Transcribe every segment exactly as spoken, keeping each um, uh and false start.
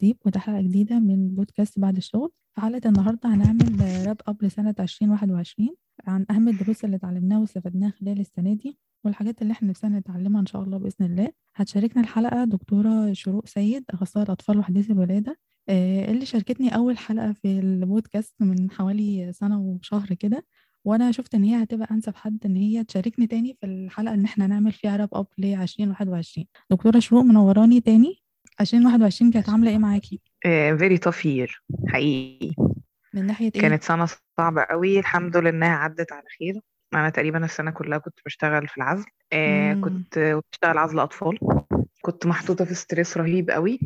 ديب وده حلقة جديدة من بودكاست بعد الشغل. حلقة النهاردة هنعمل راب اب لسنة عشرين واحد وعشرين عن أهم الدروس اللي اتعلمناها واستفدناها خلال السنة دي والحاجات اللي احنا نفسنا نتعلمها إن شاء الله بإذن الله. هتشاركنا الحلقة دكتورة شروق سيد، أخصائية أطفال وحديث الولادة، اللي شاركتني أول حلقة في البودكاست من حوالي سنة وشهر كده، وانا شفت ان هي هتبقى انسب حد ان هي تشاركني تاني في الحلقه ان احنا نعمل فيها راب اب ل عشرين واحد وعشرين. دكتوره شروق منوراني تاني. عشرين واحد وعشرين كانت عامله ايه معاكي؟ فيري توف يير حقيقي. من ناحيه ايه كانت سنه صعبه قوي، الحمد لله انها عدت على خير. انا تقريبا السنه كلها كنت بشتغل في العزل، آه كنت بشتغل عزل اطفال، كنت محطوطه في ستريس رهيب قوي.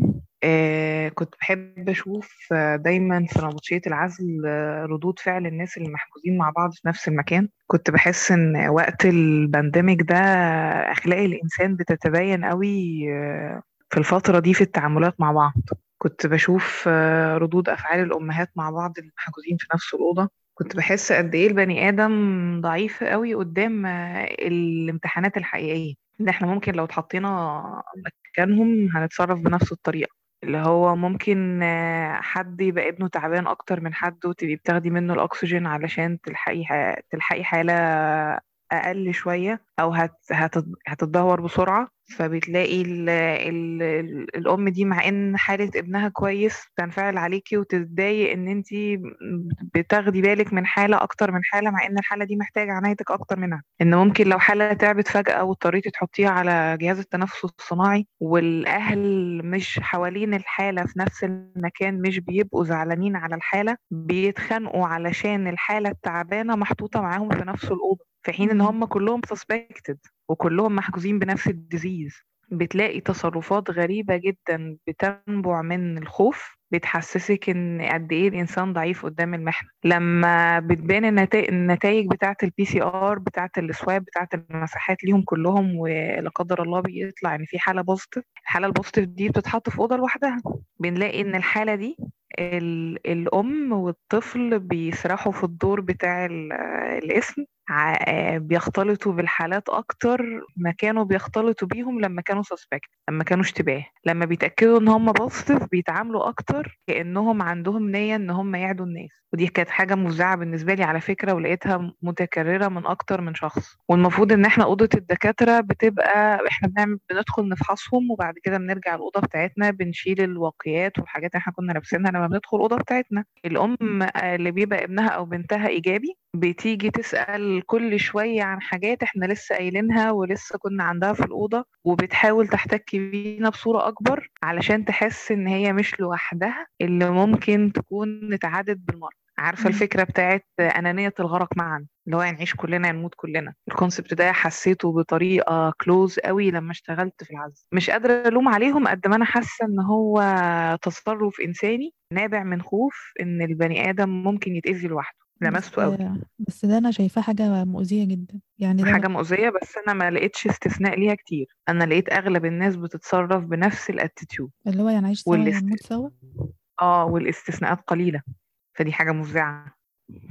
آه كنت بحب أشوف آه دايما في نبطشية العزل آه ردود فعل الناس اللي محجوزين مع بعض في نفس المكان. كنت بحس إن وقت البانديميك ده أخلاق الإنسان بتتبين قوي آه في الفترة دي في التعاملات مع بعض. كنت بشوف آه ردود أفعال الأمهات مع بعض اللي محجوزين في نفس الأوضة. كنت بحس قد إيه البني آدم ضعيف قوي قدام آه الامتحانات الحقيقية، إن إحنا ممكن لو اتحطينا مكانهم هنتصرف بنفس الطريقة، اللي هو ممكن حد يبقى ابنه تعبان اكتر من حد وتبقي بتاخدي منه الاكسجين علشان تلحقي تلحقي حاله اقل شويه، او هتتدهور بسرعه، فبتلاقي ال ال ال الام دي مع ان حاله ابنها كويس بتنفعل عليكي وتتضايق ان انتي بتاخدي بالك من حاله اكتر من حاله مع ان الحاله دي محتاجه عنايتك اكتر منها. ان ممكن لو حاله تعبت فجاه واضطريتي تحطيها على جهاز التنفس الصناعي والاهل مش حوالين الحاله في نفس المكان، مش بيبقوا زعلانين على الحاله، بيتخانقوا علشان الحاله التعبانه محطوطه معاهم في نفس الاوضه، في حين ان هم كلهم suspected وكلهم محجوزين بنفس الديزيز. بتلاقي تصرفات غريبة جدا بتنبع من الخوف، بتحسسك ان قد ايه الانسان ضعيف قدام المحنة. لما بتبان النتائج بتاعة البي سي ار بتاعة السواب بتاعة المساحات ليهم كلهم، ولا قدر الله بيطلع ان في حالة بوزيتيف، الحالة البوزيتيف دي بتتحط في اوضة لوحدها. بنلاقي ان الحالة دي الام والطفل بيسرحوا في الدور بتاع الاسم، بيختلطوا بالحالات اكتر ما كانوا بيختلطوا بيهم لما كانوا سسبكت، لما كانوا اشتباه. لما بيتاكدوا ان هم بوزيتيف بيتعاملوا اكتر كانهم عندهم نيه ان هم يعدوا الناس. ودي كانت حاجه مفزعه بالنسبه لي على فكره، ولقيتها متكرره من اكتر من شخص. والمفروض ان احنا اوضه الدكاتره بتبقى احنا بنعمل بندخل نفحصهم وبعد كده بنرجع الاوضه بتاعتنا بنشيل الواقيات والحاجات اللي احنا كنا لابسينها لما بندخل الاوضه بتاعتنا. الام اللي بيبقى ابنها او بنتها ايجابي بتيجي تسال كل شوية عن حاجات احنا لسه قايلينها ولسه كنا عندها في الأوضة، وبتحاول تحتك بينا بصورة أكبر علشان تحس ان هي مش لوحدها اللي ممكن تكون اتعدت بالمرض. عارفة الفكرة بتاعت أنانية الغرق معا، اللي هو نعيش كلنا نموت كلنا. الكونسبت ده حسيته بطريقة كلوز قوي لما اشتغلت في العزل. مش قادرة ألوم عليهم قد ما أنا حاسة ان هو تصرف إنساني نابع من خوف ان البني آدم ممكن يتأذي لوحده. لمسته قوي، بس ده انا شايفاه حاجه مؤذيه جدا. يعني حاجه مؤذيه، بس انا ما لقيتش استثناء ليها كتير. انا لقيت اغلب الناس بتتصرف بنفس الاتيتيود، اللي هو يعني عايش سوا وموت سوا، اه والاستثناءات قليله. فدي حاجه مفزعه.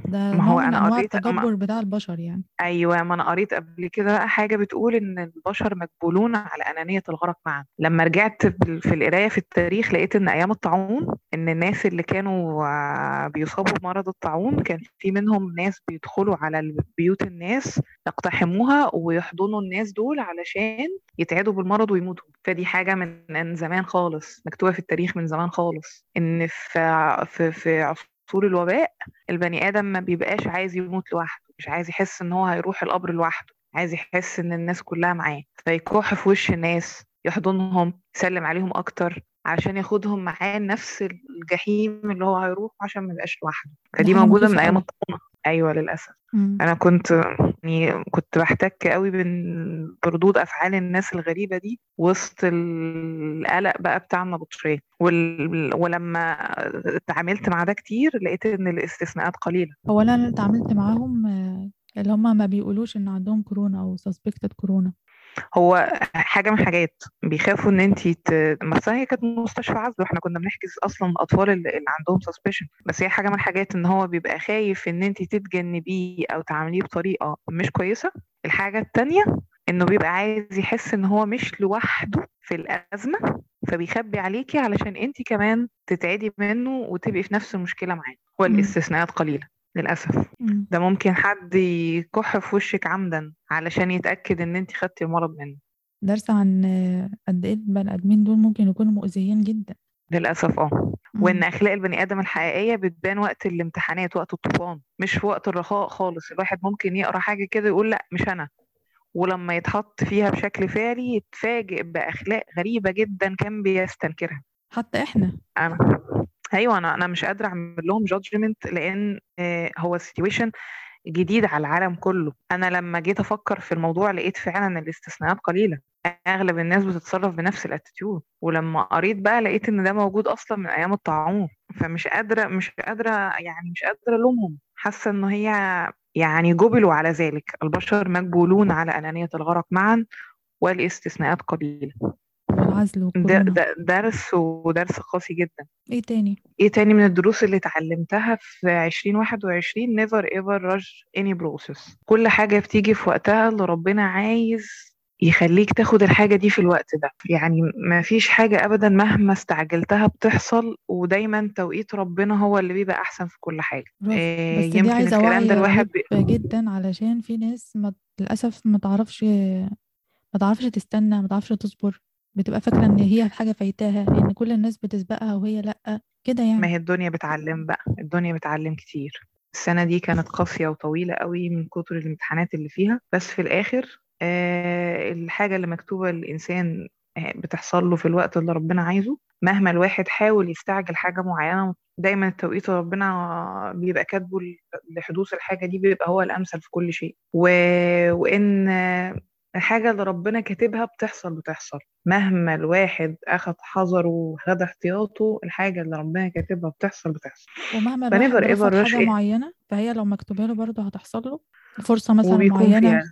ده ما هو انا قريت التجبر بتاع البشر يعني. ايوه، ما انا قريت قبل كده بقى حاجه بتقول ان البشر مجبولون على انانيه الغرق معا. لما رجعت في القرايه في التاريخ لقيت ان ايام الطاعون ان الناس اللي كانوا بيصابوا بمرض الطاعون كان في منهم ناس بيدخلوا على بيوت الناس يقتحموها ويحضنوا الناس دول علشان يتعدوا بالمرض ويموتوا. فدي حاجه من زمان خالص، مكتوبه في التاريخ من زمان خالص، ان في في, في طول الوباء البني آدم ما بيبقاش عايز يموت لوحده، مش عايز يحس ان هو هيروح القبر لوحده، عايز يحس ان الناس كلها معاه، فيكح في وش الناس، يحضنهم، يسلم عليهم اكتر عشان ياخدهم معاه نفس الجحيم اللي هو هيروح عشان ما يبقاش لوحده. فدي موجوده من ايام الطاعون. ايوه للاسف. مم. انا كنت يعني كنت بحتك قوي بردود افعال الناس الغريبه دي وسط القلق بقى بتاع النبطشيه. وال... ولما اتعاملت مع ده كتير لقيت ان الاستثناءات قليله. اولا انا اتعاملت معاهم اللي هم ما بيقولوش ان عندهم كورونا او سسبكتد كورونا، هو حاجه من حاجات بيخافوا ان انتي ت... مثلا هي كانت مستشفى عزل واحنا كنا بنحجز اصلا الاطفال اللي عندهم سسبشن، بس هي حاجه من حاجات ان هو بيبقى خايف ان انتي تتجنبيه او تعامليه بطريقه مش كويسه. الحاجه التانية انه بيبقى عايز يحس ان هو مش لوحده في الازمه، فبيخبي عليكي علشان انت كمان تتعدي منه وتبقي في نفس المشكلة معاه. والاستثناءات قليلة للأسف. ده ممكن حد يكح في وشك عمدا علشان يتأكد ان انت خدتي المرض منه. درس عن قد ايه البني ادمين دول ممكن يكونوا مؤذيين جدا للأسف. اه وان اخلاق البني ادم الحقيقيه بتبان وقت الامتحانات، وقت الطوفان، مش في وقت الرخاء خالص. الواحد ممكن يقرا حاجه كده يقول لا مش انا، ولما يتحط فيها بشكل فعلي يتفاجئ باخلاق غريبه جدا كان بيستنكرها. حتى احنا انا ايوه انا انا مش قادره اعمل لهم جادجمنت لان هو سيتويشن جديد على العالم كله. انا لما جيت افكر في الموضوع لقيت فعلا الاستثناءات قليله، اغلب الناس بتتصرف بنفس الاتيتيود. ولما قريت بقى لقيت ان ده موجود اصلا من ايام الطاعون. فمش قادره مش قادره يعني مش قادره لومهم. حاسه ان هي يعني جبلوا على ذلك. البشر مجبولون على انانيه الغرق معا والاستثناءات قليله. عزله ده درس، ودرس قاسي جدا. ايه تاني ايه تاني من الدروس اللي اتعلمتها في عشرين واحد وعشرين never ever rush any process. كل حاجه بتيجي في وقتها. اللي ربنا عايز يخليك تاخد الحاجه دي في الوقت ده. يعني ما فيش حاجه ابدا مهما استعجلتها بتحصل، ودايما توقيت ربنا هو اللي بيبقى احسن في كل حاجه. إيه بس يمكن الكلام ده الواحد بي... جدا علشان في ناس ما... للاسف ما تعرفش ما تعرفش تستنى، ما تعرفش تصبر، بتبقى فاكرة ان هي حاجة فايتاها، ان كل الناس بتسبقها وهي لأ كده. يعني ما هي الدنيا بتعلم بقى، الدنيا بتعلم كتير. السنة دي كانت قاسية وطويلة قوي من كتر الامتحانات اللي فيها. بس في الاخر آه الحاجة اللي مكتوبة الانسان بتحصل له في الوقت اللي ربنا عايزه. مهما الواحد حاول يستعجل حاجة معينة، دايما التوقيت ربنا بيبقى كاتبه لحدوث الحاجة دي بيبقى هو الامثل في كل شيء. و... وان الحاجة اللي ربنا كاتبها بتحصل بتحصل مهما الواحد أخذ حذره وخد احتياطه. الحاجة اللي ربنا كاتبها بتحصل بتحصل ومهما الواحد رفض حاجة إيه؟ معينة، فهي لو مكتوبها له برضه هتحصل له. فرصة مثلا معينة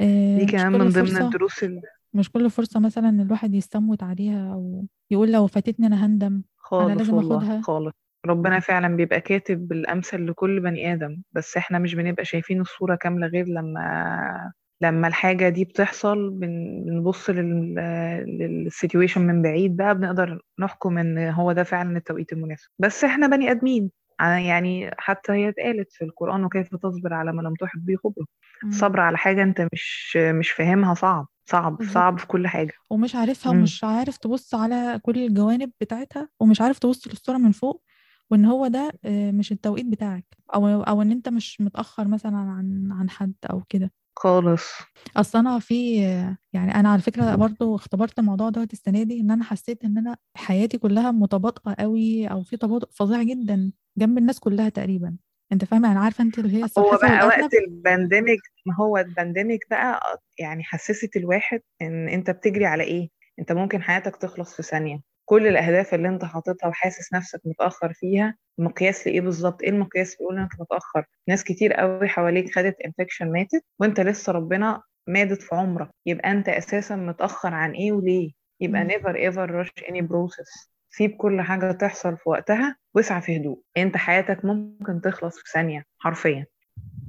آه دي كمان من ضمن الدروس اللي... مش كل فرصة مثلا الواحد يستموت عليها أو يقول لو فاتتني أنا هندم خالص. أنا لازم أخدها خالص. ربنا فعلا بيبقى كاتب بالأمثل لكل بني آدم، بس احنا مش بنبقى شايفين الصورة كاملة غير لما لما الحاجة دي بتحصل. بنبص للسيتويشن من بعيد بقى، بنقدر نحكم ان هو ده فعلا التوقيت المناسب. بس احنا بني ادمين يعني. حتى هي اتقالت في القرآن وكيف تصبر على ما لم تحط به خبرة. صبر على حاجة انت مش مش فاهمها صعب صعب صعب في كل حاجة ومش عارفها، ومش عارف تبص على كل الجوانب بتاعتها، ومش عارف تبص للصورة من فوق، وان هو ده مش التوقيت بتاعك، او او ان انت مش متأخر مثلا عن عن حد او كده خالص. اصلا انا في يعني انا على فكره برضو اختبرت الموضوع ده السنه دي، ان انا حسيت ان انا حياتي كلها متباطئه قوي، او في تباطؤ فظيع جدا جنب الناس كلها تقريبا. انت فاهمه يعني عارفه انت اللي هي هو بقى وقت البانديميك. ما هو البانديميك بقى يعني حسست الواحد ان انت بتجري على ايه. انت ممكن حياتك تخلص في ثانيه. كل الأهداف اللي انت حاططها وحاسس نفسك متأخر فيها، مقياس لإيه بالظبط؟ إيه المقياس بيقول انت متأخر؟ ناس كتير قوي حواليك خدت انفكشن ماتت، وانت لسه ربنا مادت في عمرك. يبقى انت أساسا متأخر عن إيه وليه؟ يبقى never ever rush any process. سيب كل حاجة تحصل في وقتها واسعى في هدوء. انت حياتك ممكن تخلص في ثانية حرفيا.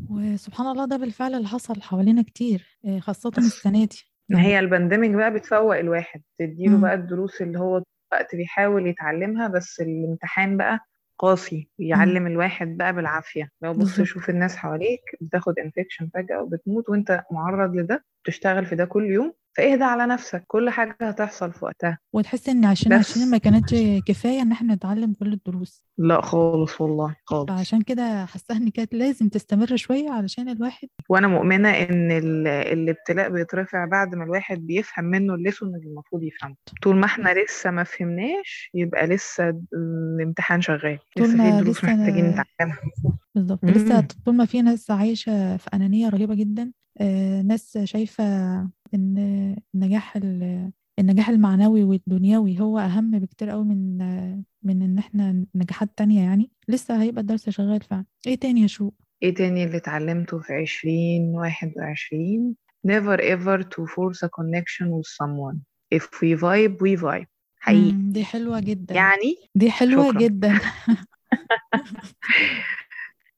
وسبحان الله ده بالفعل اللي حصل حوالينا كتير، خاصة السنة دي. هي البانديميك بقى بتفوق الواحد، تديله بقى الدروس اللي هو وقت بيحاول يتعلمها. بس الامتحان بقى قاسي، يعلم الواحد بقى بالعافية. لو بص شوف الناس حواليك بتاخد انفكشن فجأة وبتموت، وانت معرض لده، بتشتغل في ده كل يوم. فاهدى على نفسك، كل حاجة هتحصل في وقتها. وتحس ان عشان عشان ما كانتش كفاية ان احنا نتعلم كل الدروس. لا خالص والله خالص. عشان كده حاسة ان كانت لازم تستمر شوية علشان الواحد. وانا مؤمنة ان الابتلاء بيترفع بعد ما الواحد بيفهم منه الليسون اللي المفروض يفهمه. طول ما احنا لسه ما فهمناش يبقى لسه الامتحان شغال، لسه في دروس محتاجين نتعلمها. بالضبط. لسه طول ما في ناس عايشة في أنانية رهيبة جدا، ناس شايفة ان النجاح النجاح المعنوي والدنيوي هو اهم بكتير قوي من من ان احنا نجاحات تانية. يعني لسه هيبقى الدرس شغال فعلا. ايه تاني يا شو؟ ايه تاني اللي اتعلمته في عشرين واحد وعشرين؟ never ever to force a connection with someone. if we vibe we vibe. حقيقي دي حلوة جدا. يعني دي حلوة شكرا. جدا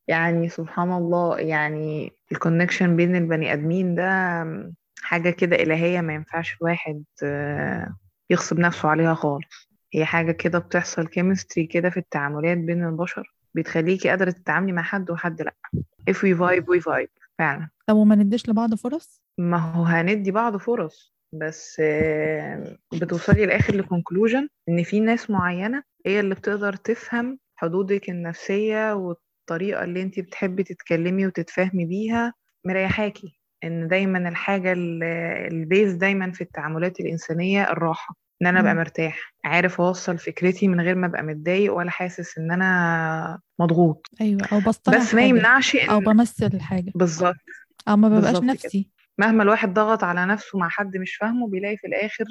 يعني سبحان الله. يعني الكونكشن بين البني ادمين ده حاجة كده إلهية، ما ينفعش الواحد يغصب نفسه عليها خالص. هي حاجة كده بتحصل، كيمستري كده في التعاملات بين البشر بتخليكي قادرة تتعاملي مع حد وحد لأ. if we vibe we vibe فعلا. طب وما نديش لبعض فرص؟ ما هو هندي بعض فرص، بس بتوصلي لآخر لكونكلوجن إن في ناس معينة هي اللي بتقدر تفهم حدودك النفسية والطريقة اللي انتي بتحبي تتكلمي وتتفهمي بيها مريحاكي. إن دايما الحاجة البيز دايما في التعاملات الإنسانية الراحة، إن أنا أبقى مرتاح عارف أوصل فكرتي من غير ما أبقى متضايق ولا حاسس إن أنا مضغوط. أيوة، أو بصطلع بس ما يمنعش إن... أو بمثل الحاجة بالظبط، أو ما ببقاش نفسي كده. مهما الواحد ضغط على نفسه مع حد مش فاهمه بيلاقي في الآخر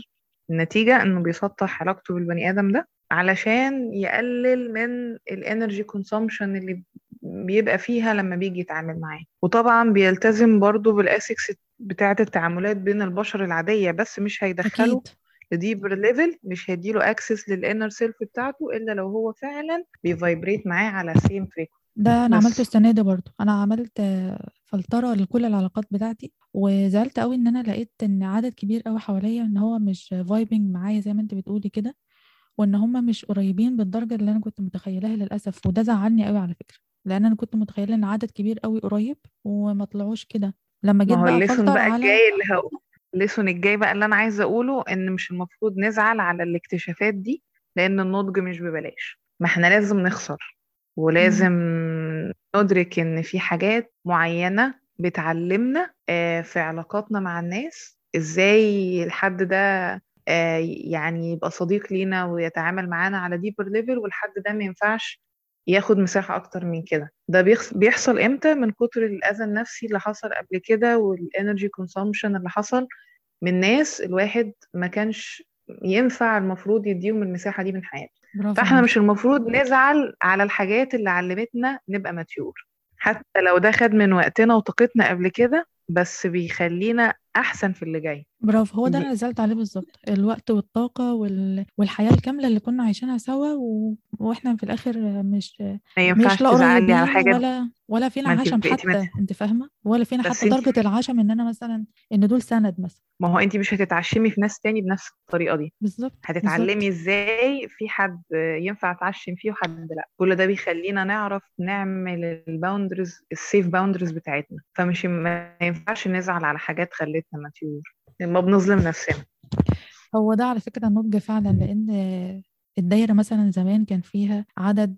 النتيجة إنه بيسطح علاقته بالبني آدم ده علشان يقلل من الانرجي كونسامشن اللي بيبقى فيها لما بيجي يتعامل معاه. وطبعا بيلتزم برضو بالاسكس بتاعة التعاملات بين البشر العادية، بس مش هيدخله لديبر ليفل، مش هيديله اكسس للانر سيلف بتاعته الا لو هو فعلا بيفايبريت معاه على سيم فريكو. ده انا عملته السنه دي برضو، انا عملت فلتره لكل العلاقات بتاعتي وزعلت قوي ان انا لقيت ان عدد كبير قوي حواليا ان هو مش فايبنج معايا زي ما انت بتقولي كده، وان هم مش قريبين بالدرجه اللي انا كنت متخيلها للاسف. وده زعلني قوي على فكره، لان انا كنت متخيله ان عدد كبير قوي قريب وما طلعوش كده. لما جيت بقى افكر بقى على الجاي اللي هقول الليسون الجاي بقى اللي انا عايزه اقوله، ان مش المفروض نزعل على الاكتشافات دي لان النضج مش ببلاش. ما احنا لازم نخسر ولازم م. ندرك ان في حاجات معينه بتعلمنا في علاقاتنا مع الناس، ازاي الحد ده يعني يبقى صديق لينا ويتعامل معانا على ديبر ليفل، والحد ده ما ينفعش ياخد مساحة أكتر من كده. ده بيحصل إمتى؟ من كتر الأذى النفسي اللي حصل قبل كده والانرجي كونسامشن اللي حصل من ناس الواحد ما كانش ينفع المفروض يديهم المساحة دي من حياته. فإحنا مش المفروض نزعل على الحاجات اللي علمتنا نبقى ماتيور، حتى لو ده خد من وقتنا وطاقتنا قبل كده، بس بيخلينا احسن في اللي جاي. برافو، هو ده انا نزلت عليه بالظبط، الوقت والطاقه وال... والحياه الكامله اللي كنا عايشينها سوا و... واحنا في الاخر مش مش لاقيين على حاجه ولا ولا فينا عشم حتى، انت فاهمه، ولا فينا حتى درجه انت... العشم ان انا مثلا ان دول سند مثلا. ما هو انت مش هتتعشمي في ناس تاني بنفس الطريقه دي بالظبط، هتتعلمي بالزبط. ازاي في حد ينفع اتعشم فيه وحد لا. كل ده بيخلينا نعرف نعمل الباوندرز السيف باوندرز بتاعتنا، فمش ما ينفعش نزعل على حاجات خلينا ما بنظلم نفسنا. هو ده على فكرة النضج فعلا، لأن الدايرة مثلا زمان كان فيها عدد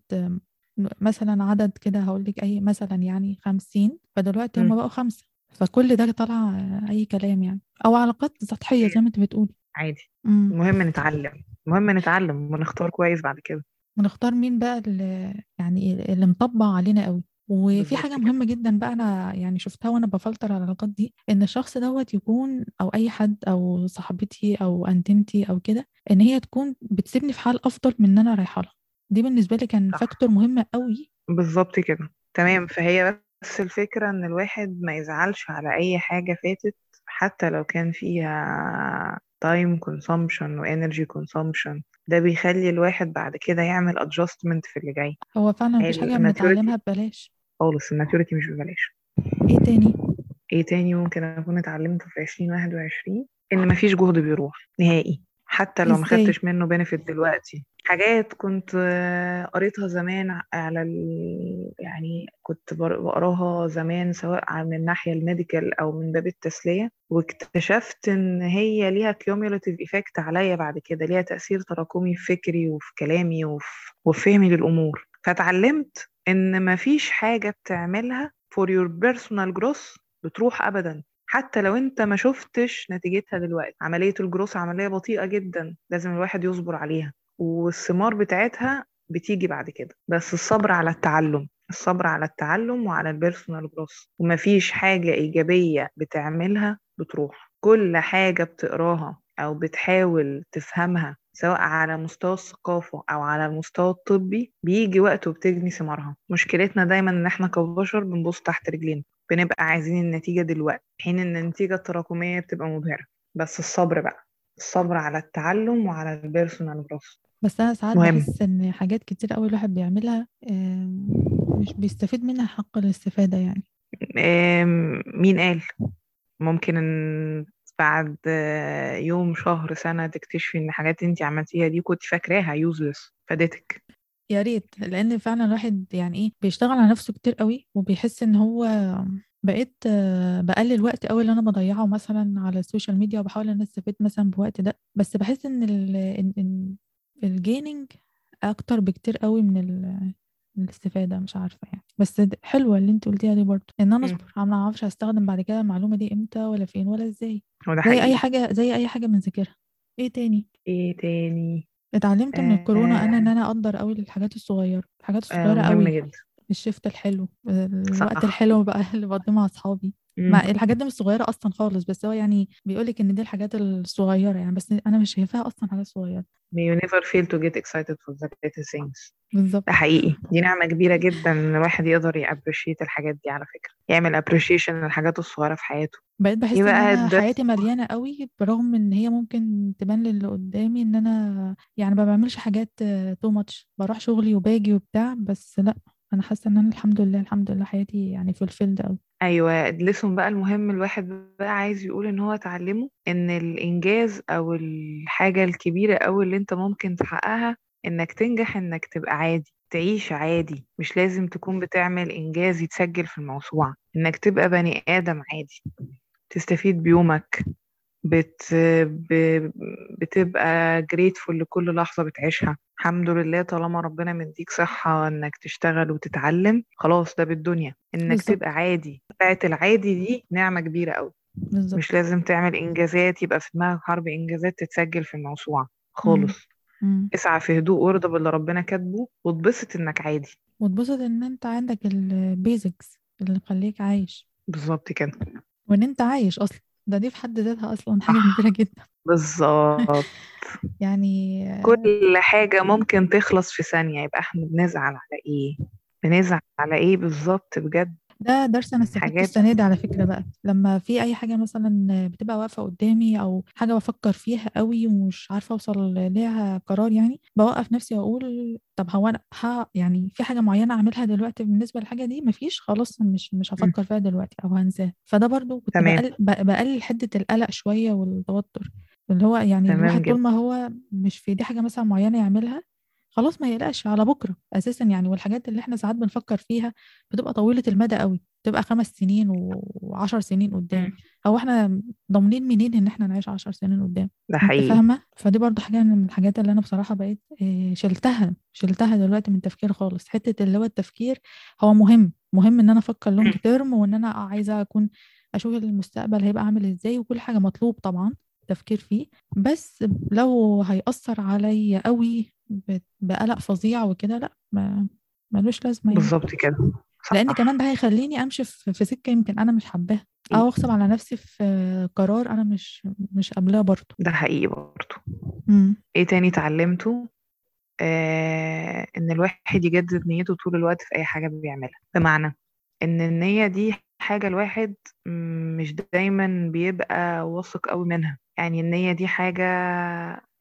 مثلا عدد كده هقولك أي مثلا يعني خمسين، فدلوقتي هم بقوا خمسة، فكل ده طلع أي كلام يعني، أو علاقات سطحية زي ما أنت بتقولي عادي. مهم نتعلم مهم نتعلم ونختار كويس بعد كده، ونختار مين بقى اللي يعني اللي مطبع علينا قوي. وفي حاجة مهمة جدا بقى أنا يعني شفتها وأنا بفلتر على العلاقات دي، إن الشخص دوت يكون أو أي حد أو صاحبتي أو أنتمتي أو كده، إن هي تكون بتسيبني في حال أفضل من إن أنا رايحة لها. دي بالنسبة لي كان فاكتور مهم قوي. بالظبط كده، تمام. فهي بس الفكرة إن الواحد ما يزعلش على أي حاجة فاتت، حتى لو كان فيها time consumption و energy consumption. ده بيخلي الواحد بعد كده يعمل adjustment في اللي جاي. هو فعلا مفيش حاجة بنتعلمها ببلاش خالص، الناتوريتي مش ببلاش. ايه تاني ايه تاني ممكن اكون اتعلمته في عشرين واحد وعشرين؟ ان مفيش جهد بيروح نهائي، حتى لو ما خدتش منه بنفيت دلوقتي. حاجات كنت قريتها زمان على ال... يعني كنت بقراها زمان سواء من الناحيه الميديكال او من باب التسليه، واكتشفت ان هي ليها كيومولاتيف ايفكت عليا بعد كده، ليها تاثير تراكمي في فكري وفي كلامي وفي, وفي فهمي للامور. فتعلمت ان مفيش حاجه بتعملها for your personal growth بتروح ابدا، حتى لو انت ما شفتش نتيجتها دلوقتي. عمليه الجروس عمليه بطيئه جدا، لازم الواحد يصبر عليها، والثمار بتاعتها بتيجي بعد كده، بس الصبر على التعلم الصبر على التعلم وعلى البيرسونال جروث. ومفيش حاجه ايجابيه بتعملها بتروح، كل حاجه بتقراها او بتحاول تفهمها سواء على مستوى الثقافة أو على المستوى الطبي بيجي وقت وبتجني ثمارها. مشكلتنا دايما إن احنا كبشر بنبص تحت رجلين، بنبقى عايزين النتيجة دلوقتي، حين إن النتيجة التراكمية بتبقى مبهرة. بس الصبر بقى، الصبر على التعلم وعلى البيرسونال جروث. بس أنا ساعات بحس إن حاجات كتير أول الواحد بيعملها مش بيستفيد منها حق الاستفادة. يعني مين قال؟ ممكن إن بعد يوم شهر سنة تكتشفي ان حاجات انتي عملتيها دي كنت فاكراها يوزلس فادتك. يا ريت، لان فعلا الواحد يعني ايه بيشتغل على نفسه كتير قوي وبيحس ان هو بقيت بقلل وقت قوي اللي انا بضيعه مثلا على السوشيال ميديا وبحاول ان استفيد مثلا بوقت ده، بس بحس ان الجيننج اكتر بكتير قوي من الاستفاده، مش عارفه يعني. بس حلوه اللي انت قلتيها دي برضه، ان انا اصبر انا ما اعرفش هستخدم بعد كده المعلومه دي امتى ولا فين ولا ازاي، زي اي حاجه زي اي حاجه بنذاكرها. ايه تاني ايه تاني اتعلمت من الكورونا انا ان انا اقدر قوي للحاجات الصغيره الحاجات الصغيره قوي، الشفت الحلو، الوقت الحلو بقى اللي بقضيه مع اصحابي. مع الحاجات دي مش صغيره اصلا خالص، بس هو يعني بيقولك ان دي الحاجات الصغيره يعني، بس انا مش شايفاها اصلا حاجه صغيره. You never fail to get excited for the greatest things. بالظبط، ده حقيقي، دي نعمه كبيره جدا ان الواحد يقدر يابريشيت الحاجات دي. على فكره يعمل ابريشيشن للحاجات الصغيره في حياته. بقيت بحس ان حياتي مليانه قوي برغم ان هي ممكن تبان للي قدامي ان انا يعني ما بعملش حاجات تو ماتش، بروح شغلي وباجي وبتاع، بس لا انا حاسه ان انا الحمد لله الحمد لله حياتي يعني في الفيلد قوي. ايوه، لسون بقى المهم الواحد بقى عايز يقول ان هو اتعلمه ان الانجاز او الحاجه الكبيره قوي اللي انت ممكن تحققها، انك تنجح، انك تبقى عادي، تعيش عادي، مش لازم تكون بتعمل انجاز يتسجل في الموسوعه، انك تبقى بني ادم عادي تستفيد بيومك، بت... ب... بتبقى grateful لكل لحظة بتعيشها. الحمد لله طالما ربنا مديك صحة انك تشتغل وتتعلم، خلاص ده بالدنيا. انك بالزبط. تبقى عادي، بتاعت العادي دي نعمة كبيرة قوي. بالزبط. مش لازم تعمل انجازات يبقى في دماغك حرب انجازات تتسجل في الموسوعة خالص. مم. مم. اسعى في هدوء وارضى باللي ربنا كاتبه، وتبسط انك عادي، وتبسط ان انت عندك البيزكس اللي مخليك عايش. بالظبط كده، وان انت عايش اصلا ده دي في حد ذاتها أصلاً حاجة كبيرة جدا. بالظبط. يعني كل حاجة ممكن تخلص في ثانية، يبقى احنا بنزعل على ايه بنزعل على ايه بالظبط. بجد ده درس أنا استفدت السنة دي على فكرة بقى، لما في أي حاجة مثلاً بتبقى واقفة قدامي أو حاجة بفكر فيها قوي ومش عارفة أوصل ليها قرار، يعني بوقف نفسي وأقول طب هو أنا يعني في حاجة معينة أعملها دلوقتي بالنسبة للحاجة دي؟ مفيش، خلاص مش مش هفكر فيها دلوقتي أو هنساها. فده برضو كنت بقل بقلل حدة القلق شوية والتوتر، اللي هو يعني الواحد طول ما هو مش في دي حاجة مثلاً معينة يعملها خلاص ما يقلقش على بكرة أساساً يعني. والحاجات اللي احنا ساعات بنفكر فيها بتبقى طويلة المدى قوي، بتبقى خمس سنين وعشر سنين قدام، أو احنا ضامنين منين إن احنا نعيش عشر سنين قدام؟ ده حقيقي، فاهمة؟ فدي برضو حاجة من الحاجات اللي أنا بصراحة بقيت شلتها شلتها دلوقتي من تفكير خالص. حتة اللي هو التفكير هو مهم مهم إن أنا أفكر لونج تيرم، وإن أنا عايزة أكون أشوف المستقبل هيبقى عامل إزاي، وكل حاجة مطلوب طبعاً تفكير فيه، بس لو هيأثر علي قوي بقلق فظيع وكده لا، ما ملوش لازمه. بالظبط كده، لان كمان ده هيخليني امشي في سكه يمكن انا مش حباها، او اغصب على نفسي في قرار انا مش مش قابلاه برضه. ده حقيقي برضه. امم ايه تاني اتعلمته؟ آه ان الواحد يجدد نيته طول الوقت في اي حاجه بيعملها، بمعنى ان النيه دي حاجه الواحد مش دايما بيبقى واثق قوي منها. يعني النيه دي حاجه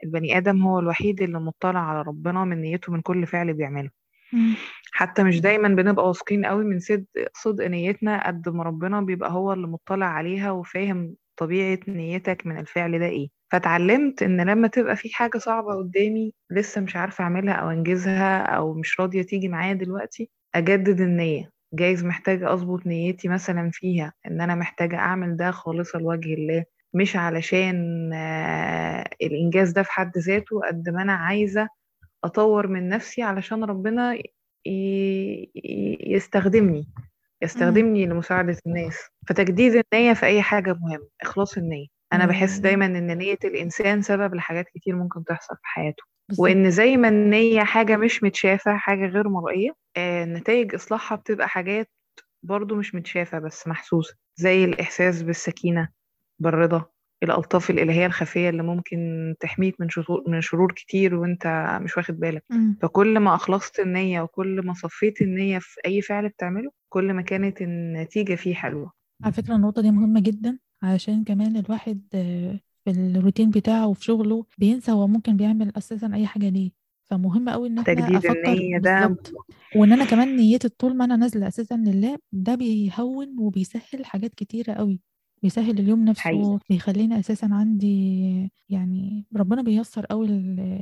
البني آدم هو الوحيد اللي مطلع على ربنا من نيته من كل فعل بيعمله. مم. حتى مش دايما بنبقى واثقين قوي من صدق صدق نيتنا قد ما ربنا بيبقى هو اللي مطلع عليها وفاهم طبيعة نيتك من الفعل ده ايه. فتعلمت ان لما تبقى في حاجة صعبة قدامي لسه مش عارفة اعملها او انجزها او مش راضية تيجي معايا دلوقتي، اجدد النية. جايز محتاجة اظبط نيتي مثلا فيها ان انا محتاجة اعمل ده خالصة لوجه الله، مش علشان الإنجاز ده في حد ذاته، قد ما أنا عايزة أطور من نفسي علشان ربنا يستخدمني يستخدمني لمساعدة الناس. فتجديد النية في أي حاجة مهم. إخلاص النية، أنا بحس دايما إن نية الإنسان سبب لحاجات كتير ممكن تحصل في حياته، وإن زي ما النية حاجة مش متشافة، حاجة غير مرئية، نتائج إصلاحها بتبقى حاجات برضو مش متشافة بس محسوسة، زي الإحساس بالسكينة، بالرضا، الألطاف الإلهية الخفية اللي ممكن تحميك من شرور من شرور كتير وانت مش واخد بالك. مم. فكل ما أخلصت النية وكل ما صفيت النية في أي فعل بتعمله، كل ما كانت النتيجة فيه حلوة. على فكرة النقطة دي مهمة جدا، علشان كمان الواحد في الروتين بتاعه وفي شغله بينسى هو ممكن بيعمل أساسا أي حاجة ليه. فمهم قوي ان احنا افكر ده، وان انا كمان نيتي طول ما انا نازله أساسا لله، ده بيهون وبيسهل حاجات كتيرة قوي، بيسهل اليوم نفسه حقيقة. بيخلينا أساساً عندي يعني ربنا بييسر قوي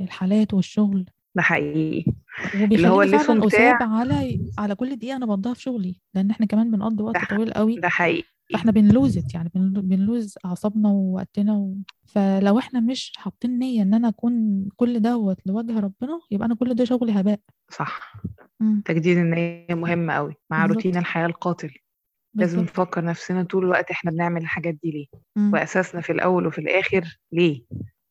الحالات والشغل ده حقيقي اللي هو اللي فعلاً أساعد على على كل دقيقة أنا بقضيها في شغلي، لأن إحنا كمان بنقضي وقت طويل قوي ده حقيقي، فإحنا بنلوزت يعني بنلوز أعصابنا ووقتنا و... فلو إحنا مش حاطين نية إن أنا أكون كل دوت لوجه ربنا يبقى أنا كل ده شغلي هباء. صح مم. تجديد النية مهمة قوي مع بالضبط. روتين الحياة القاتل لازم بالضبط. نفكر نفسنا طول الوقت إحنا بنعمل الحاجات دي ليه مم. وأساسنا في الأول وفي الآخر ليه،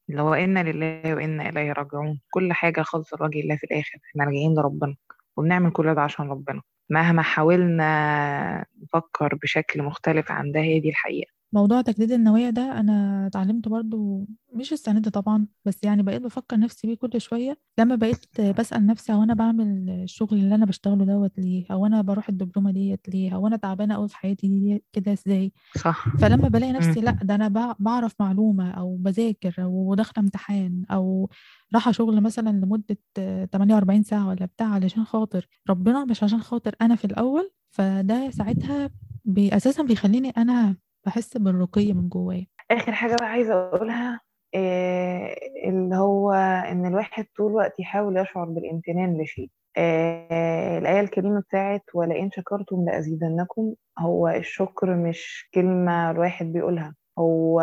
اللي هو إنا لله وإنا إليه راجعون. كل حاجة خالص الراجل الله في الآخر، إحنا راجعين لربنا وبنعمل كل ده عشان ربنا. مهما حاولنا نفكر بشكل مختلف عن ده هي دي الحقيقة. موضوع تجديد النوايا ده أنا تعلمته برضو مش السنة دي طبعا، بس يعني بقيت بفكر نفسي بيه كل شوية لما بقيت بسأل نفسي هو أنا بعمل الشغل اللي أنا بشتغله دوت ليه، هو أنا بروح الدبلومة ديت ليه، هو أنا تعبانة أوي في حياتي دي كده إزاي. صح. فلما بلاقي نفسي م. لأ ده أنا بعرف معلومة أو بذاكر أو داخلة امتحان أو راح شغل مثلا لمدة ثمانية وأربعين ساعة ولا بتاع علشان خاطر ربنا مش عشان خاطر أنا في الأول، فده ساعتها أساسا بيخليني أنا بحس بالرقي من جوايا. آخر حاجة بقى عايزة أقولها إيه اللي هو إن الواحد طول الوقت يحاول يشعر بالامتنان لشيء. إيه الآية الكريمة بتاعت ولئن شكرتم لأزيدنكم. هو الشكر مش كلمة الواحد بيقولها، هو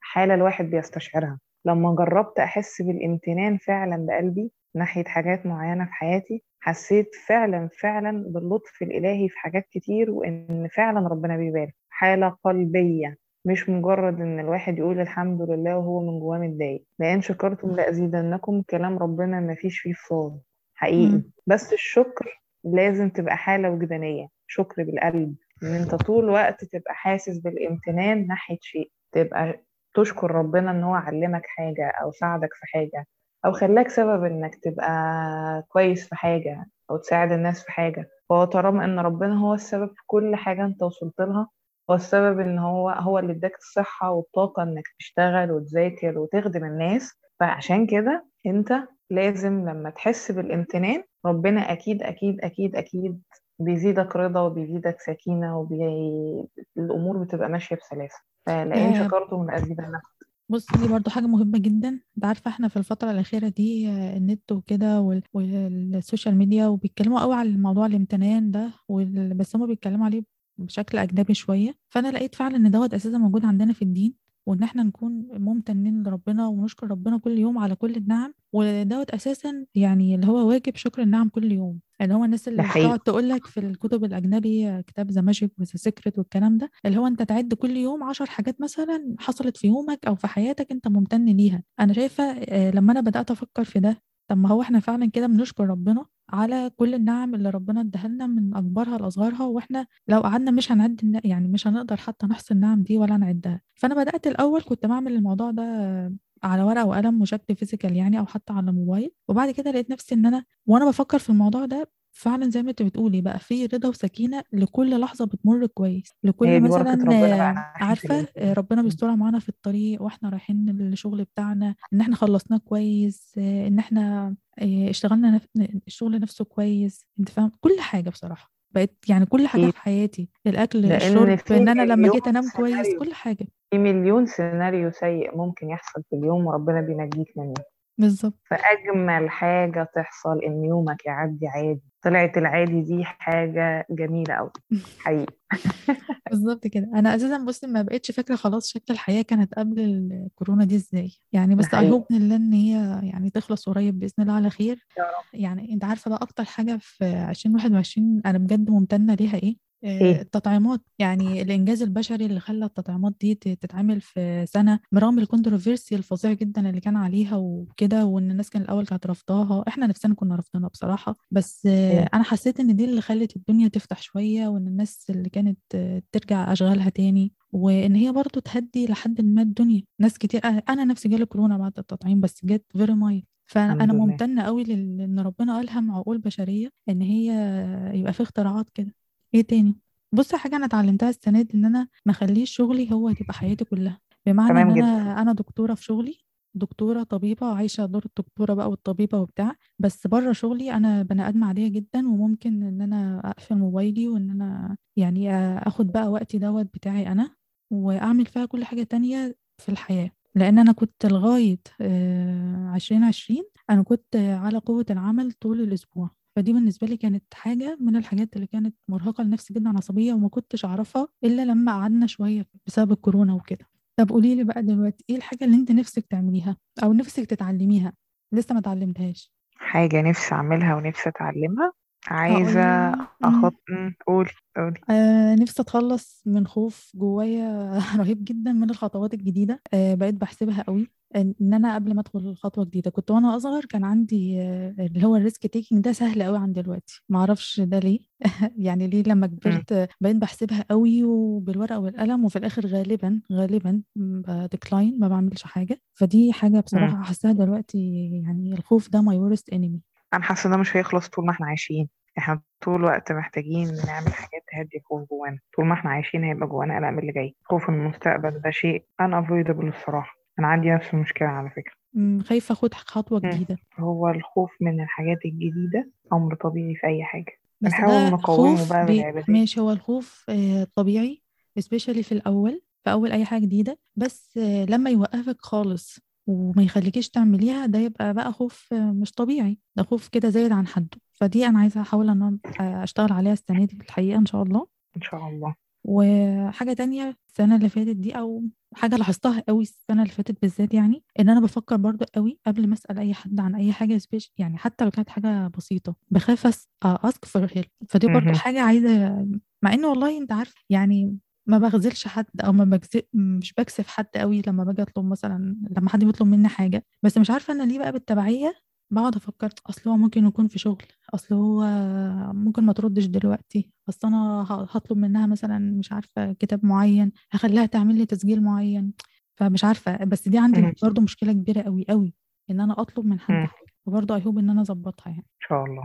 حالة الواحد بيستشعرها. لما جربت أحس بالامتنان فعلا بقلبي ناحية حاجات معينة في حياتي حسيت فعلا فعلا باللطف الإلهي في حاجات كتير، وإن فعلا ربنا بيبارك. حالة قلبية مش مجرد ان الواحد يقول الحمد لله وهو من جواه متضايق. لأن شكرتم لأزيدنكم كلام ربنا ما فيش فيه فاضي حقيقي. بس الشكر لازم تبقى حالة وجدانية، شكر بالقلب، ان انت طول الوقت تبقى حاسس بالامتنان ناحية شيء، تبقى تشكر ربنا ان هو علمك حاجة او ساعدك في حاجة او خلاك سبب انك تبقى كويس في حاجة او تساعد الناس في حاجة. فهو طالما ان ربنا هو السبب في كل حاجة انت وصلت لها، والسبب ان هو هو اللي اداك الصحة والطاقة انك تشتغل وتذاكر وتخدم الناس، فعشان كده انت لازم لما تحس بالامتنان ربنا اكيد اكيد اكيد اكيد بيزيدك رضا وبيزيدك سكينة والامور وبي... بتبقى ماشية بسلاسة. فلأن شكرته من أزيدنكم. بص دي برضو حاجة مهمة جدا. عارفة احنا في الفترة الأخيرة دي النت وكده والسوشيال ميديا وبيتكلموا قوي على الموضوع الامتنان ده وال... بس هما بيتكلموا عليه بشكل أجنبي شوية. فأنا لقيت فعلا إن دوت أساسا موجود عندنا في الدين، وإن احنا نكون ممتنين لربنا ونشكر ربنا كل يوم على كل النعم، ودوت أساسا يعني اللي هو واجب شكر النعم كل يوم. اللي هو الناس اللي بتقعد تقولك في الكتب الأجنبية كتاب ذا ماجيك وذا سيكريت والكلام ده، اللي هو أنت تعد كل يوم عشر حاجات مثلا حصلت في يومك أو في حياتك أنت ممتن ليها. أنا شايفة لما أنا بدأت أفكر في ده، طب ما هو احنا فعلا كده بنشكر ربنا على كل النعم اللي ربنا اداها لنا من اكبرها لاصغرها، واحنا لو قعدنا مش هنعد يعني مش هنقدر حتى نحصي النعم دي ولا نعدها. فانا بدات الاول كنت بعمل الموضوع ده على ورقه وقلم وشكل فيزيكال يعني او حتى على موبايل، وبعد كده لقيت نفسي ان انا وانا بفكر في الموضوع ده فعلا زي ما انت بتقولي بقى في رضا وسكينه لكل لحظه بتمر كويس، لكل مثلا عارفه ربنا بيسترها معانا في الطريق واحنا رايحين الشغل بتاعنا، ان احنا خلصناه كويس، ان احنا اشتغلنا الشغل نفسه كويس. انت فاهم كل حاجه بصراحه بقيت يعني كل حاجه في حياتي، الاكل الشرب ان انا لما جيت انام كويس كل حاجه. في مليون سيناريو سيء ممكن يحصل في اليوم وربنا بينجيك منه بالظبط. فاجمل حاجه تحصل ان يومك يعدي عادي. طلعت العادي دي حاجه جميله قوي حقيقي. بالظبط كده. انا اساسا بص ما بقتش فاكره خلاص شكل الحياه كانت قبل الكورونا دي ازاي يعني، بس اهو باذن الله ان هي يعني تخلص قريب باذن الله على خير يا رب. يعني انت عارفه بقى اكتر حاجه في ألفين وواحد وعشرين انا بجد ممتنه ليها ايه إيه؟ التطعيمات. يعني الإنجاز البشري اللي خلى التطعيمات دي تتعمل في سنة برغم الكونتروفيرسي الفظيع جدا اللي كان عليها وكده، وإن الناس كان الأول كانت رفضاها، إحنا نفسنا كنا رفضنا بصراحة، بس إيه؟ أنا حسيت إن دي اللي خلت الدنيا تفتح شوية وإن الناس اللي كانت ترجع أشغالها تاني، وإن هي برضو تهدي لحد ما الدنيا. ناس كتير أنا نفسي جالي كورونا بعد التطعيم بس جت فيري مايل. فأنا ممتنة قوي لأن ربنا ألهم عقول بشرية إن هي يبقى في اختراعات كده. ايه تاني بص حاجه انا اتعلمتها السنه دي ان انا ما اخليش شغلي هو تبقى حياتي كلها، بمعنى ان انا انا دكتوره في شغلي، دكتوره طبيبه عايشه دور الدكتوره بقى والطبيبه وبتاع، بس بره شغلي انا بني ادم عاديه جدا وممكن ان انا اقفل موبايلي وان انا يعني اخد بقى وقتي دوت بتاعي انا وأعمل فيها كل حاجة تانية في الحياة. لأن أنا كنت لغاية عشرين عشرين أنا كنت على قوة العمل طول الأسبوع، فدي بالنسبة لي كانت حاجة من الحاجات اللي كانت مرهقة لنفسي جدا عصبية، وما كنتش أعرفها إلا لما قعدنا شوية بسبب الكورونا وكده. طب قولي لي بقى دلوقتي إيه الحاجة اللي أنت نفسك تعمليها أو نفسك تتعلميها لسه ما تعلمتهاش؟ حاجة نفسي أعملها ونفسي أتعلمها، عايزة أخط قولي قولي آه، نفسي أتخلص من خوف جوايا رهيب جدا من الخطوات الجديدة. آه بقيت بحسبها قوي ان انا قبل ما ادخل الخطوه الجديده كنت وانا اصغر كان عندي اللي هو الريسك تيكينج ده سهل قوي عن دلوقتي، ما اعرفش ده ليه يعني ليه لما كبرت بقيت بحسبها قوي وبالورقه والقلم، وفي الاخر غالبا غالبا بديكلاين ما بعملش حاجه. فدي حاجه بصراحه حاساها دلوقتي، يعني الخوف ده ماي ورست انمي. انا حاسه ده مش هيخلص طول ما احنا عايشين، احنا طول الوقت محتاجين نعمل حاجات تهدي خوف جوانا. طول ما احنا عايشين هيبقى جوانا قلق من اللي جاي، خوف المستقبل ده شيء انا افويدبل الصراحه. أنا عندي نفس المشكلة على فكرة، خايفة أخد خطوة جديدة. هو الخوف من الحاجات الجديدة أمر طبيعي في أي حاجة، بنحاول نقاومه بقى بالعبادة. ماشي، هو الخوف طبيعي especially في الأول، في أول أي حاجة جديدة، بس لما يوقفك خالص وما يخليكيش تعمليها ده يبقى بقى خوف مش طبيعي، ده خوف كده زايد عن حده. فدي أنا عايزة أحاول أن أشتغل عليها السنة دي الحقيقة إن شاء الله. إن شاء الله. وحاجة تانية السنة اللي فاتت دي، أو حاجة لاحظتها قوي السنة اللي فاتت بالذات، يعني إن أنا بفكر برضه قوي قبل ما أسأل أي حد عن أي حاجة سبيش، يعني حتى لو كانت حاجة بسيطة بخاف أسأل for help. فدي برضه حاجة عايزة، مع إنه والله أنت عارف يعني ما بغزلش حد أو ما بجزل مش بكسف حد قوي لما باجي أطلب، مثلا لما حد بيطلب مني حاجة، بس مش عارفة أنا ليه بقى بالتبعية بعض فكرت أصل هو ممكن يكون في شغل، أصل هو ممكن ما تردش دلوقتي، أصل أنا هطلب منها مثلا مش عارفة كتاب معين، هخليها تعمل لي تسجيل معين، فمش عارفة. بس دي عندي برضو مشكلة كبيرة قوي قوي إن أنا أطلب من حد حاجة، وبرضو أيهوب إن أنا زبطها يعني إن شاء الله.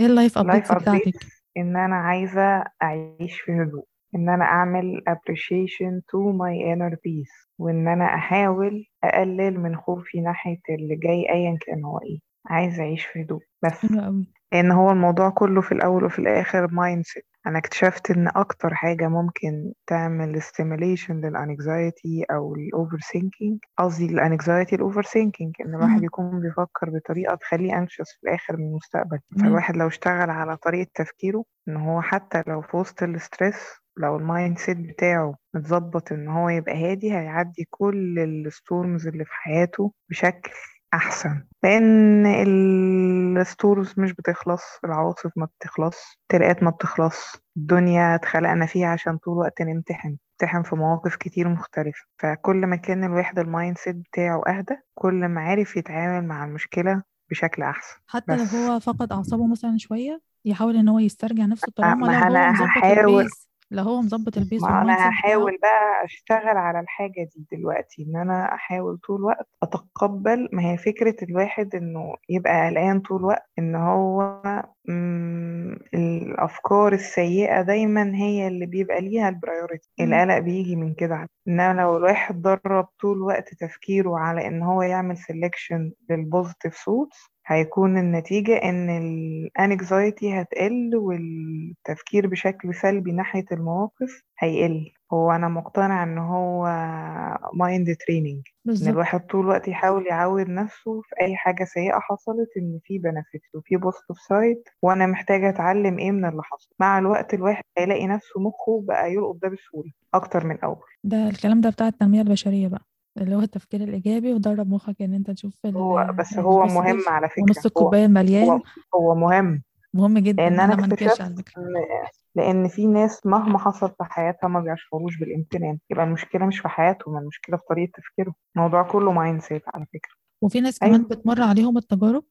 إيه اللايف أبديت بتاعتك؟ إن أنا عايزة أعيش في هدوء، إن أنا أعمل appreciation to my inner peace، وإن أنا أحاول أقلل من خوفي ناحية اللي جاي أيا كان هو إيه. عايزة أعيش في هدوء بس، إن هو الموضوع كله في الأول وفي الآخر mindset. أنا اكتشفت إن أكتر حاجة ممكن تعمل stimulation للانكزايتي أو الoverthinking، قصدي الانكزايتي الoverthinking، إن الواحد يكون بيفكر بطريقة تخليه أنشس في الآخر من المستقبل. فالواحد لو اشتغل على طريقة تفكيره إن هو حتى لو في وسط الستريس لو المايند سيت بتاعه متظبط إن هو يبقى هادي، هيعدي كل الستورمز اللي في حياته بشكل أحسن، لأن الستورمز مش بتخلص، العواصف ما بتخلص، الترقات ما بتخلص، الدنيا اتخلقنا فيها عشان طول الوقت نمتحن نمتحن في مواقف كتير مختلفة. فكل ما كان الواحد المايند سيت بتاعه أهدى كل ما عارف يتعامل مع المشكلة بشكل أحسن. حتى لو هو فقد أعصابه مثلا شوية يحاول إن هو يسترجع نفسه طالما لو هو مظبط البيس لا هو مظبط البيس. انا هحاول بقى اشتغل على الحاجه دي دلوقتي، ان انا احاول طول الوقت اتقبل. ما هي فكره الواحد انه يبقى قلقان طول الوقت ان هو الافكار السيئه دايما هي اللي بيبقى ليها البرايورتي، القلق بيجي من كده. انما لو الواحد درب طول الوقت تفكيره على ان هو يعمل سيلكشن للبوزيتيف سوتس، هيكون النتيجة ان الانكزايتي هتقل والتفكير بشكل سلبي ناحية المواقف هيقل. هو انا مقتنع ان هو مايند تريننج، ان الواحد طول الوقت يحاول يعود نفسه في اي حاجة سيئة حصلت ان في بنفيتس وفي بوزيتيف سايد، وانا محتاجة اتعلم ايه من اللي حصل. مع الوقت الواحد هيلاقي نفسه مخه بقى يلقط ده بسهولة اكتر من اول. ده الكلام ده بتاع التنمية البشرية بقى اللي هو التفكير الإيجابي، ودرب مخك ان انت تشوف هو بس هو مهم على فكرة، ونص الكوباية مليان. هو, هو مهم مهم جدا لأن انا اكتشفت لان في ناس مهما حصل في حياتها ما بيشعروش بالامتنان، يبقى المشكلة مش في حياتهم، المشكلة في طريقة تفكيره. الموضوع كله مايند سيت على فكرة. وفي ناس كمان أيوة. بتمر عليهم التجارب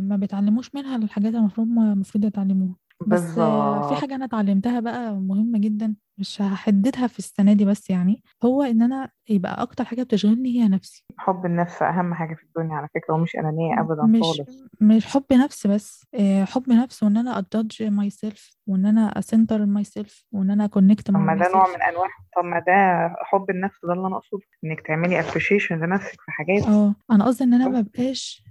ما بيتعلموش منها الحاجات المفروض المفروض يتعلموها. بس بالزبط. في حاجة أنا تعلمتها بقى مهمة جدا مش هحددها في السنة دي، بس يعني هو إن أنا يبقى أكتر حاجة بتشغلني هي نفسي. حب النفس أهم حاجة في الدنيا على فكرة، ومش أنانية أبدا خالص. مش, مش حب نفس بس، حب نفس وإن أنا أدج ماي سيلف، وإن أنا أسنتر ماي سيلف، وإن أنا أكونكت مع نفسي. طب ما ده نوع من أنواع، طب ما ده حب النفس ده اللي أنا أقصد، إنك تعملي أبريشيشن لنفسك في حاجات. اه أنا قصدي إن أنا ما بقاش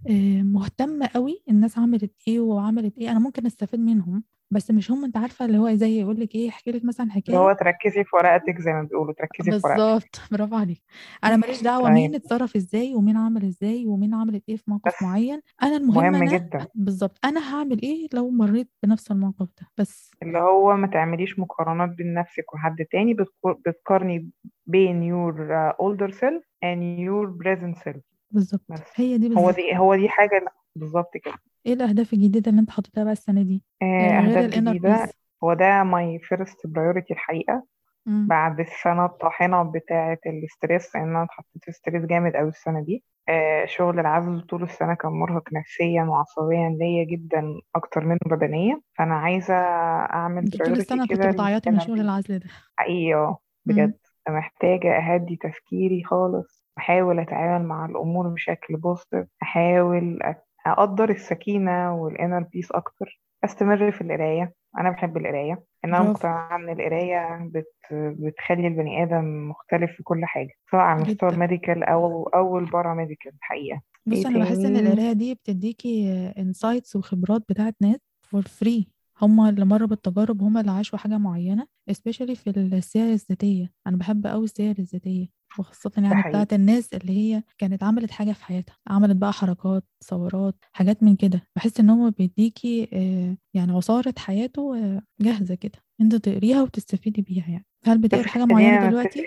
مهتمة قوي الناس عملت إيه وعملت إيه، أنا ممكن أستفيد منهم بس مش هم، انت عارفه اللي هو زي يقول لك ايه، يحكي لك مثلا حكايه هو تركزي في ورقتك زي ما بيقولوا، تركزي في ورقتك بالظبط. برافو عليك. انا ماليش دعوه مين اتصرف ازاي ومين عمل ازاي ومين عملت ايه في موقف معين، انا المهم انا بالظبط انا هعمل ايه لو مريت بنفس الموقف ده. بس اللي هو ما تعمليش مقارنات بين نفسك وحد تاني، بتقارني بين يور اولدر سيلف and your present self. بالظبط هي دي بالزبط. هو دي هو دي حاجه بالظبط كده. ايه الاهداف الجديده اللي انت حاططها بقى السنه دي؟ اهداف جديده هو ده ماي فيرست برايورتي الحقيقه. مم. بعد السنه الطاحنه بتاعه الاسترس، ان انا اتحطيت في ستريس جامد قوي السنه دي. آه شغل العزل طول السنه كان مرهق نفسيا وعصبيا ليا جدا اكتر منه بدنيا، فانا عايزه اعمل برايورتي كده. كنت بتعيط من شغل العزل ده ايوه بجد. مم. محتاجه اهدي تفكيري خالص، احاول اتعامل مع الامور بشكل بوزيتيف، احاول اقدر السكينه والانر بيس اكتر، استمر في القرايه. انا بحب القرايه، انا مقتنعه ان القرايه بت... بتخلي البني ادم مختلف في كل حاجه، سواء على مستوى الميديكال او اول بارا ميديكال الحقيقه. بص انا بحس ان القرايه دي بتديكي انسايتس وخبرات بتاعت ناس فور فري، هم اللي مروا بالتجارب، هم اللي عاشوا حاجه معينه، سبيشالي في السير الذاتيه. انا بحب قوي السير الذاتيه، وخاصة يعني بتاعت الناس اللي هي كانت عملت حاجة في حياتها، عملت بقى حركات صورات حاجات من كده. بحس ان هو بيديكي يعني عصارة حياته جاهزة كده، انت تقريها وتستفيدي بيها. يعني هل بتقري حاجة معينة دلوقتي؟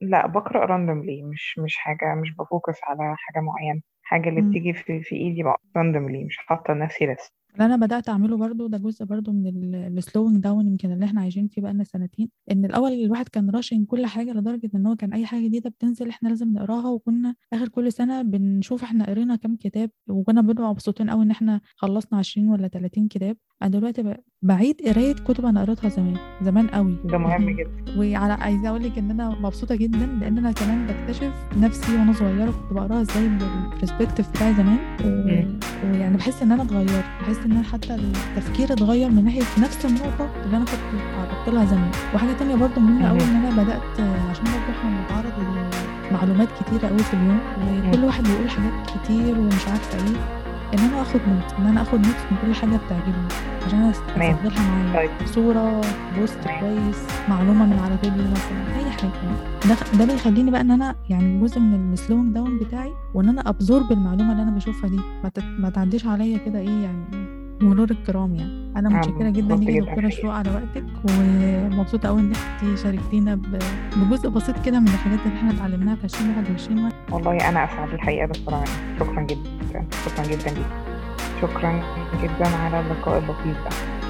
لا بقرأ راندملي، مش مش حاجة، مش بفوكس على حاجة معينة، حاجة اللي م. بتيجي في, في ايدي بقى راندملي، مش حاطة نفسي رسم. اللي انا بدات اعمله برضو ده جزء برضو من السلوينج داون يمكن اللي احنا عايشين فيه بقالنا سنتين، ان الاول الواحد كان راشين كل حاجه لدرجه ان هو كان اي حاجه جديده بتنزل احنا لازم نقراها، وكنا اخر كل سنه بنشوف احنا قرينا كام كتاب، وكنا بنبقى مبسوطين قوي ان احنا خلصنا عشرين ولا ثلاثين كتاب. انا دلوقتي بعيد قرايه كتب انا قريتها زمان زمان قوي، ده مهم جدا. وعلى عايزه اقول لك ان انا مبسوطه جدا لان انا كمان بكتشف نفسي وانا صغيره كنت بقراها ازاي بالبرسبكتيف بتاع زمان، ويعني بحس ان انا اتغيرت، بحس ان انا حتى التفكير اتغير من ناحيه نفس النقطه اللي انا كنت اتعرضت لها زمان. وحاجه تانية برضو مهمه قوي ان انا بدات، عشان برضو احنا بنتعرض لمعلومات كتيره قوي في اليوم وكل واحد بيقول حاجات كتير ومش عارفه ايه، ان انا اخد نوت ان انا اخد نوت من كل حاجه بتعجبني عشان استخدمها معايا، صوره بوست كويس، معلومه من على تيبل مثلا، اي حاجه. ده ده بيخليني بقى ان انا يعني جزء من السلوينج داون بتاعي، وان انا ابزورب المعلومه اللي انا بشوفها دي، ما تعديش عليا كده ايه يعني، مرور الكرام. يعني انا متشكره جدا ليكي يا دكتوره شروق على وقتك، ومبسوطه قوي ان انتي شاركتينا بجزء بسيط كده من الحاجات اللي احنا اتعلمناها في ألفين وواحد وعشرين. والله انا اسعد الحقيقه بصراحه، شكرا جدا شكرا جدا ليكي، شكرا جدا على اللقاء اللطيف ده.